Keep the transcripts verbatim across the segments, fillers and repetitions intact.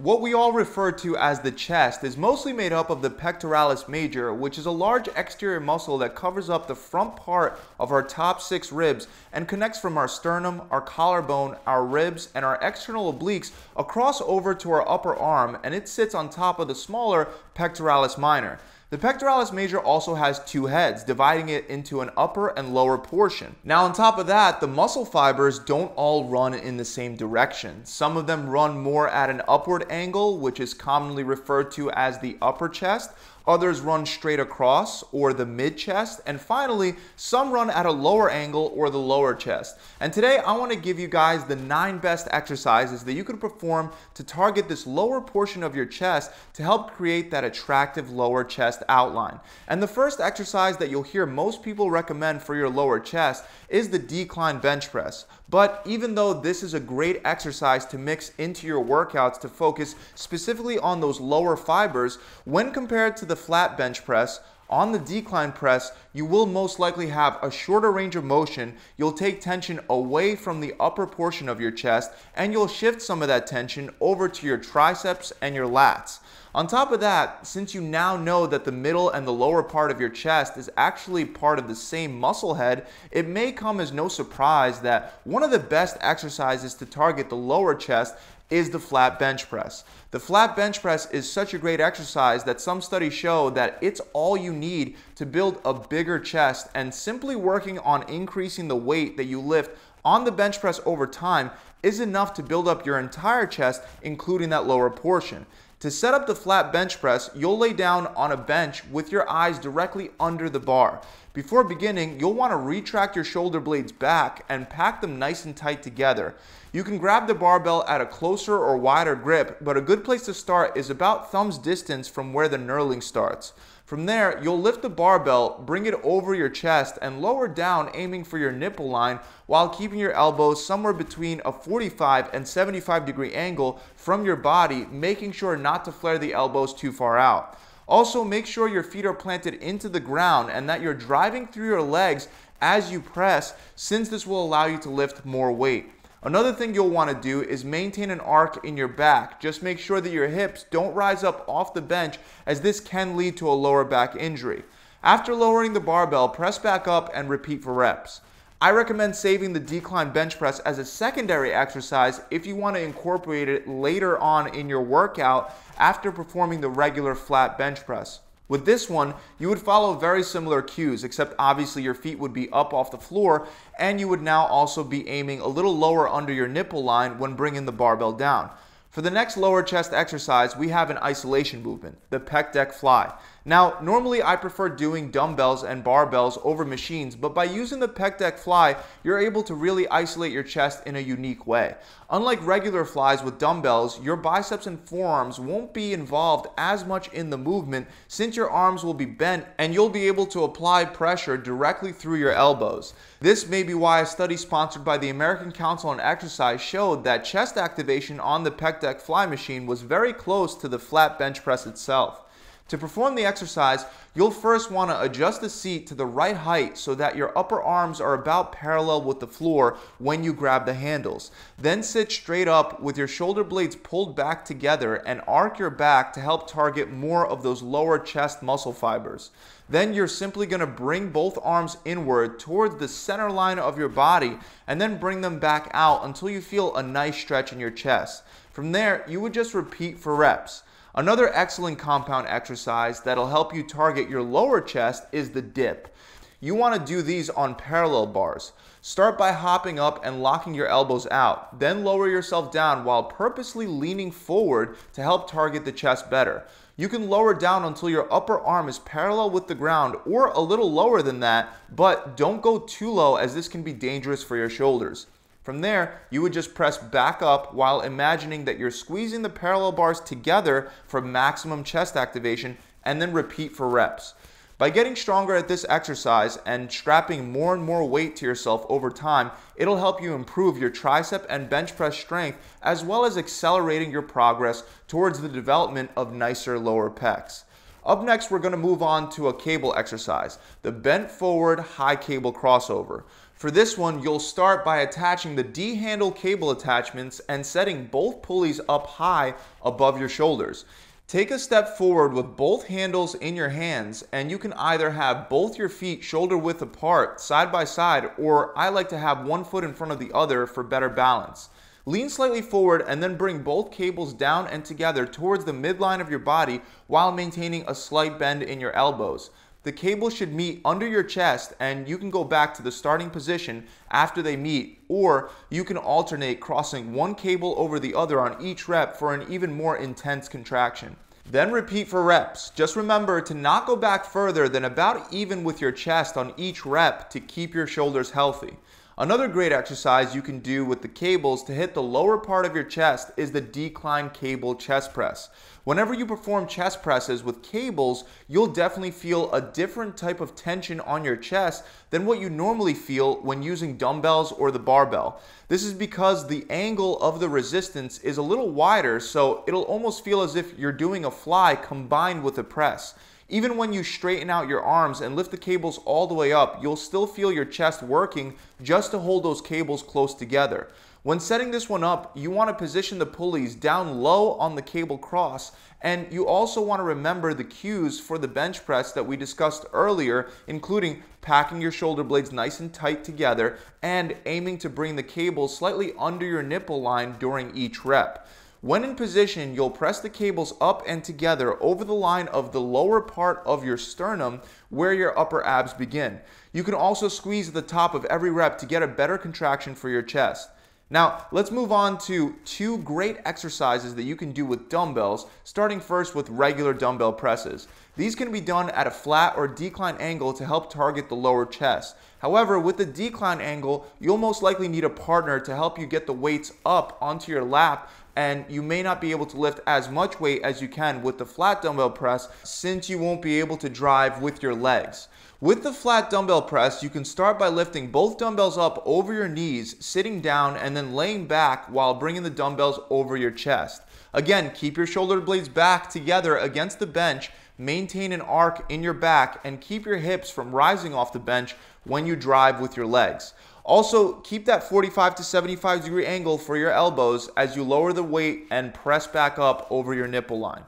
What we all refer to as the chest is mostly made up of the pectoralis major, which is a large exterior muscle that covers up the front part of our top six ribs and connects from our sternum, our collarbone, our ribs, and our external obliques across over to our upper arm, and it sits on top of the smaller pectoralis minor. The pectoralis major also has two heads, dividing it into an upper and lower portion. Now on top of that, the muscle fibers don't all run in the same direction. Some of them run more at an upward angle, which is commonly referred to as the upper chest. Others run straight across, or the mid chest, and finally some run at a lower angle, or the lower chest. And today I want to give you guys the nine best exercises that you can perform to target this lower portion of your chest to help create that attractive lower chest outline. And the first exercise that you'll hear most people recommend for your lower chest is the decline bench press. But even though this is a great exercise to mix into your workouts to focus specifically on those lower fibers, when compared to the the flat bench press, on the decline press, you will most likely have a shorter range of motion. You'll take tension away from the upper portion of your chest, and you'll shift some of that tension over to your triceps and your lats. On top of that, since you now know that the middle and the lower part of your chest is actually part of the same muscle head, it may come as no surprise that one of the best exercises to target the lower chest is the flat bench press. The flat bench press is such a great exercise that some studies show that it's all you need to build a bigger chest, and simply working on increasing the weight that you lift on the bench press over time is enough to build up your entire chest, including that lower portion. To set up the flat bench press, you'll lay down on a bench with your eyes directly under the bar. Before beginning, you'll want to retract your shoulder blades back and pack them nice and tight together. You can grab the barbell at a closer or wider grip, but a good place to start is about thumb's distance from where the knurling starts. From there, you'll lift the barbell, bring it over your chest, and lower down, aiming for your nipple line while keeping your elbows somewhere between a forty-five and seventy-five degree angle from your body, making sure not to flare the elbows too far out. Also, make sure your feet are planted into the ground and that you're driving through your legs as you press, since this will allow you to lift more weight. Another thing you'll want to do is maintain an arc in your back. Just make sure that your hips don't rise up off the bench, as this can lead to a lower back injury. After lowering the barbell, press back up and repeat for reps. I recommend saving the decline bench press as a secondary exercise if you want to incorporate it later on in your workout after performing the regular flat bench press. With this one, you would follow very similar cues, except obviously your feet would be up off the floor, and you would now also be aiming a little lower under your nipple line when bringing the barbell down. For the next lower chest exercise, we have an isolation movement, the pec deck fly. Now, normally I prefer doing dumbbells and barbells over machines, but by using the pec deck fly, you're able to really isolate your chest in a unique way. Unlike regular flies with dumbbells, your biceps and forearms won't be involved as much in the movement, since your arms will be bent and you'll be able to apply pressure directly through your elbows. This may be why a study sponsored by the American Council on Exercise showed that chest activation on the pec deck fly machine was very close to the flat bench press itself. To perform the exercise, you'll first want to adjust the seat to the right height so that your upper arms are about parallel with the floor when you grab the handles. Then sit straight up with your shoulder blades pulled back together and arc your back to help target more of those lower chest muscle fibers. Then you're simply going to bring both arms inward towards the center line of your body and then bring them back out until you feel a nice stretch in your chest. From there, you would just repeat for reps. Another excellent compound exercise that'll help you target your lower chest is the dip. You want to do these on parallel bars. Start by hopping up and locking your elbows out, then lower yourself down while purposely leaning forward to help target the chest better. You can lower down until your upper arm is parallel with the ground, or a little lower than that, but don't go too low, as this can be dangerous for your shoulders. From there, you would just press back up while imagining that you're squeezing the parallel bars together for maximum chest activation, and then repeat for reps. By getting stronger at this exercise and strapping more and more weight to yourself over time, it'll help you improve your tricep and bench press strength, as well as accelerating your progress towards the development of nicer lower pecs. Up next, we're going to move on to a cable exercise, the bent forward high cable crossover. For this one, you'll start by attaching the D-handle cable attachments and setting both pulleys up high above your shoulders. Take a step forward with both handles in your hands, and you can either have both your feet shoulder width apart, side by side, or I like to have one foot in front of the other for better balance. Lean slightly forward and then bring both cables down and together towards the midline of your body while maintaining a slight bend in your elbows. The cable should meet under your chest, and you can go back to the starting position after they meet, or you can alternate crossing one cable over the other on each rep for an even more intense contraction. Then repeat for reps. Just remember to not go back further than about even with your chest on each rep to keep your shoulders healthy. Another great exercise you can do with the cables to hit the lower part of your chest is the decline cable chest press. Whenever you perform chest presses with cables, you'll definitely feel a different type of tension on your chest than what you normally feel when using dumbbells or the barbell. This is because the angle of the resistance is a little wider, so it'll almost feel as if you're doing a fly combined with a press. Even when you straighten out your arms and lift the cables all the way up, you'll still feel your chest working just to hold those cables close together. When setting this one up, you want to position the pulleys down low on the cable cross, and you also want to remember the cues for the bench press that we discussed earlier, including packing your shoulder blades nice and tight together and aiming to bring the cables slightly under your nipple line during each rep. When in position, you'll press the cables up and together over the line of the lower part of your sternum where your upper abs begin. You can also squeeze at the top of every rep to get a better contraction for your chest. Now, let's move on to two great exercises that you can do with dumbbells, starting first with regular dumbbell presses. These can be done at a flat or decline angle to help target the lower chest. However, with the decline angle, you'll most likely need a partner to help you get the weights up onto your lap, and you may not be able to lift as much weight as you can with the flat dumbbell press since you won't be able to drive with your legs. With the flat dumbbell press, you can start by lifting both dumbbells up over your knees, sitting down, and then laying back while bringing the dumbbells over your chest. Again, keep your shoulder blades back together against the bench, maintain an arc in your back, and keep your hips from rising off the bench when you drive with your legs. Also, keep that forty-five to seventy-five degree angle for your elbows as you lower the weight and press back up over your nipple line.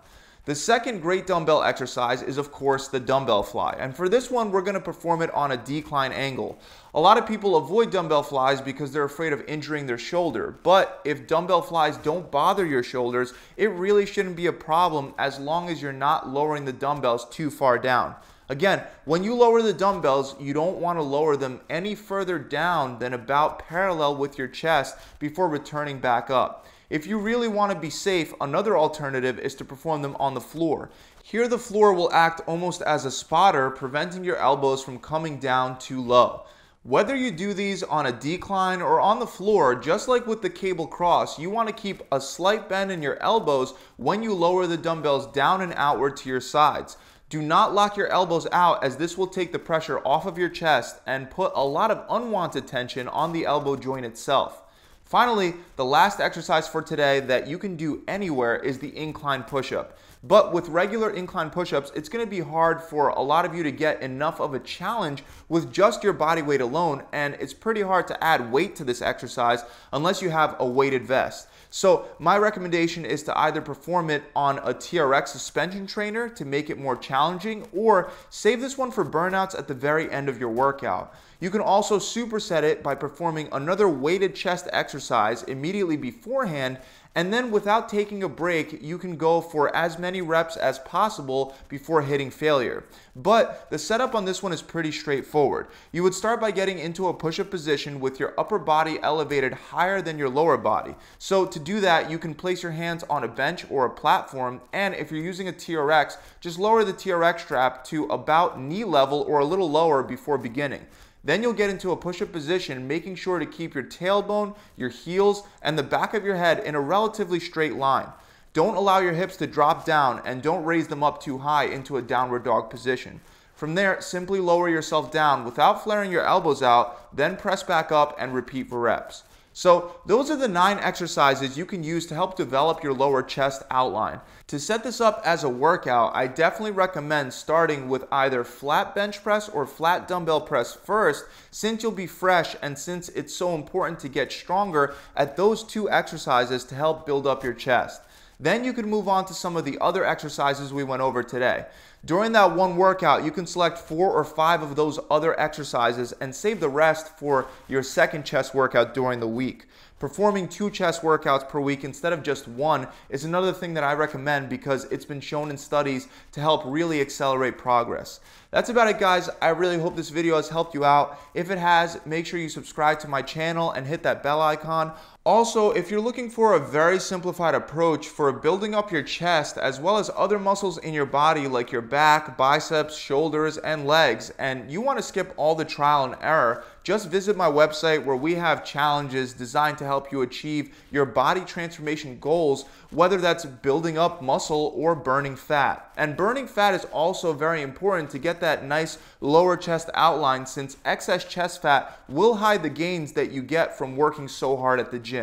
The second great dumbbell exercise is, of course, the dumbbell fly. And for this one, we're going to perform it on a decline angle. A lot of people avoid dumbbell flies because they're afraid of injuring their shoulder. But if dumbbell flies don't bother your shoulders, it really shouldn't be a problem as long as you're not lowering the dumbbells too far down. Again, when you lower the dumbbells, you don't want to lower them any further down than about parallel with your chest before returning back up. If you really want to be safe, another alternative is to perform them on the floor. Here, the floor will act almost as a spotter, preventing your elbows from coming down too low. Whether you do these on a decline or on the floor, just like with the cable cross, you want to keep a slight bend in your elbows when you lower the dumbbells down and outward to your sides. Do not lock your elbows out, as this will take the pressure off of your chest and put a lot of unwanted tension on the elbow joint itself. Finally, the last exercise for today that you can do anywhere is the incline push-up. But with regular incline push-ups, it's going to be hard for a lot of you to get enough of a challenge with just your body weight alone, and it's pretty hard to add weight to this exercise unless you have a weighted vest. So my recommendation is to either perform it on a T R X suspension trainer to make it more challenging, or save this one for burnouts at the very end of your workout. You can also superset it by performing another weighted chest exercise immediately beforehand, and then without taking a break, you can go for as many reps as possible before hitting failure. But the setup on this one is pretty straightforward. You would start by getting into a push-up position with your upper body elevated higher than your lower body. So to do that, you can place your hands on a bench or a platform, and if you're using a T R X, just lower the T R X strap to about knee level or a little lower before beginning. Then you'll get into a push-up position, making sure to keep your tailbone, your heels, and the back of your head in a relatively straight line. Don't allow your hips to drop down, and don't raise them up too high into a downward dog position. From there, simply lower yourself down without flaring your elbows out, then press back up and repeat for reps. So those are the nine exercises you can use to help develop your lower chest outline. To set this up as a workout, I definitely recommend starting with either flat bench press or flat dumbbell press first, since you'll be fresh and since it's so important to get stronger at those two exercises to help build up your chest. Then you can move on to some of the other exercises we went over today. During that one workout, you can select four or five of those other exercises and save the rest for your second chest workout during the week. Performing two chest workouts per week instead of just one is another thing that I recommend because it's been shown in studies to help really accelerate progress. That's about it, guys. I really hope this video has helped you out. If it has, make sure you subscribe to my channel and hit that bell icon. Also, if you're looking for a very simplified approach for building up your chest as well as other muscles in your body like your back, biceps, shoulders, and legs, and you want to skip all the trial and error, just visit my website where we have challenges designed to help you achieve your body transformation goals, whether that's building up muscle or burning fat. And burning fat is also very important to get that nice lower chest outline, since excess chest fat will hide the gains that you get from working so hard at the gym.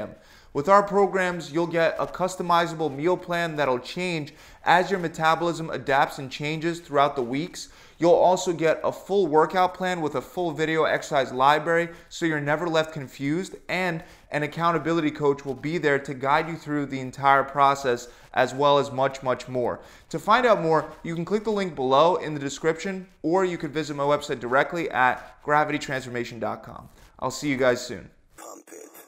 With our programs, you'll get a customizable meal plan that'll change as your metabolism adapts and changes throughout the weeks. You'll also get a full workout plan with a full video exercise library so you're never left confused, and an accountability coach will be there to guide you through the entire process, as well as much, much more. To find out more, you can click the link below in the description, or you could visit my website directly at gravity transformation dot com. I'll see you guys soon. Pump it.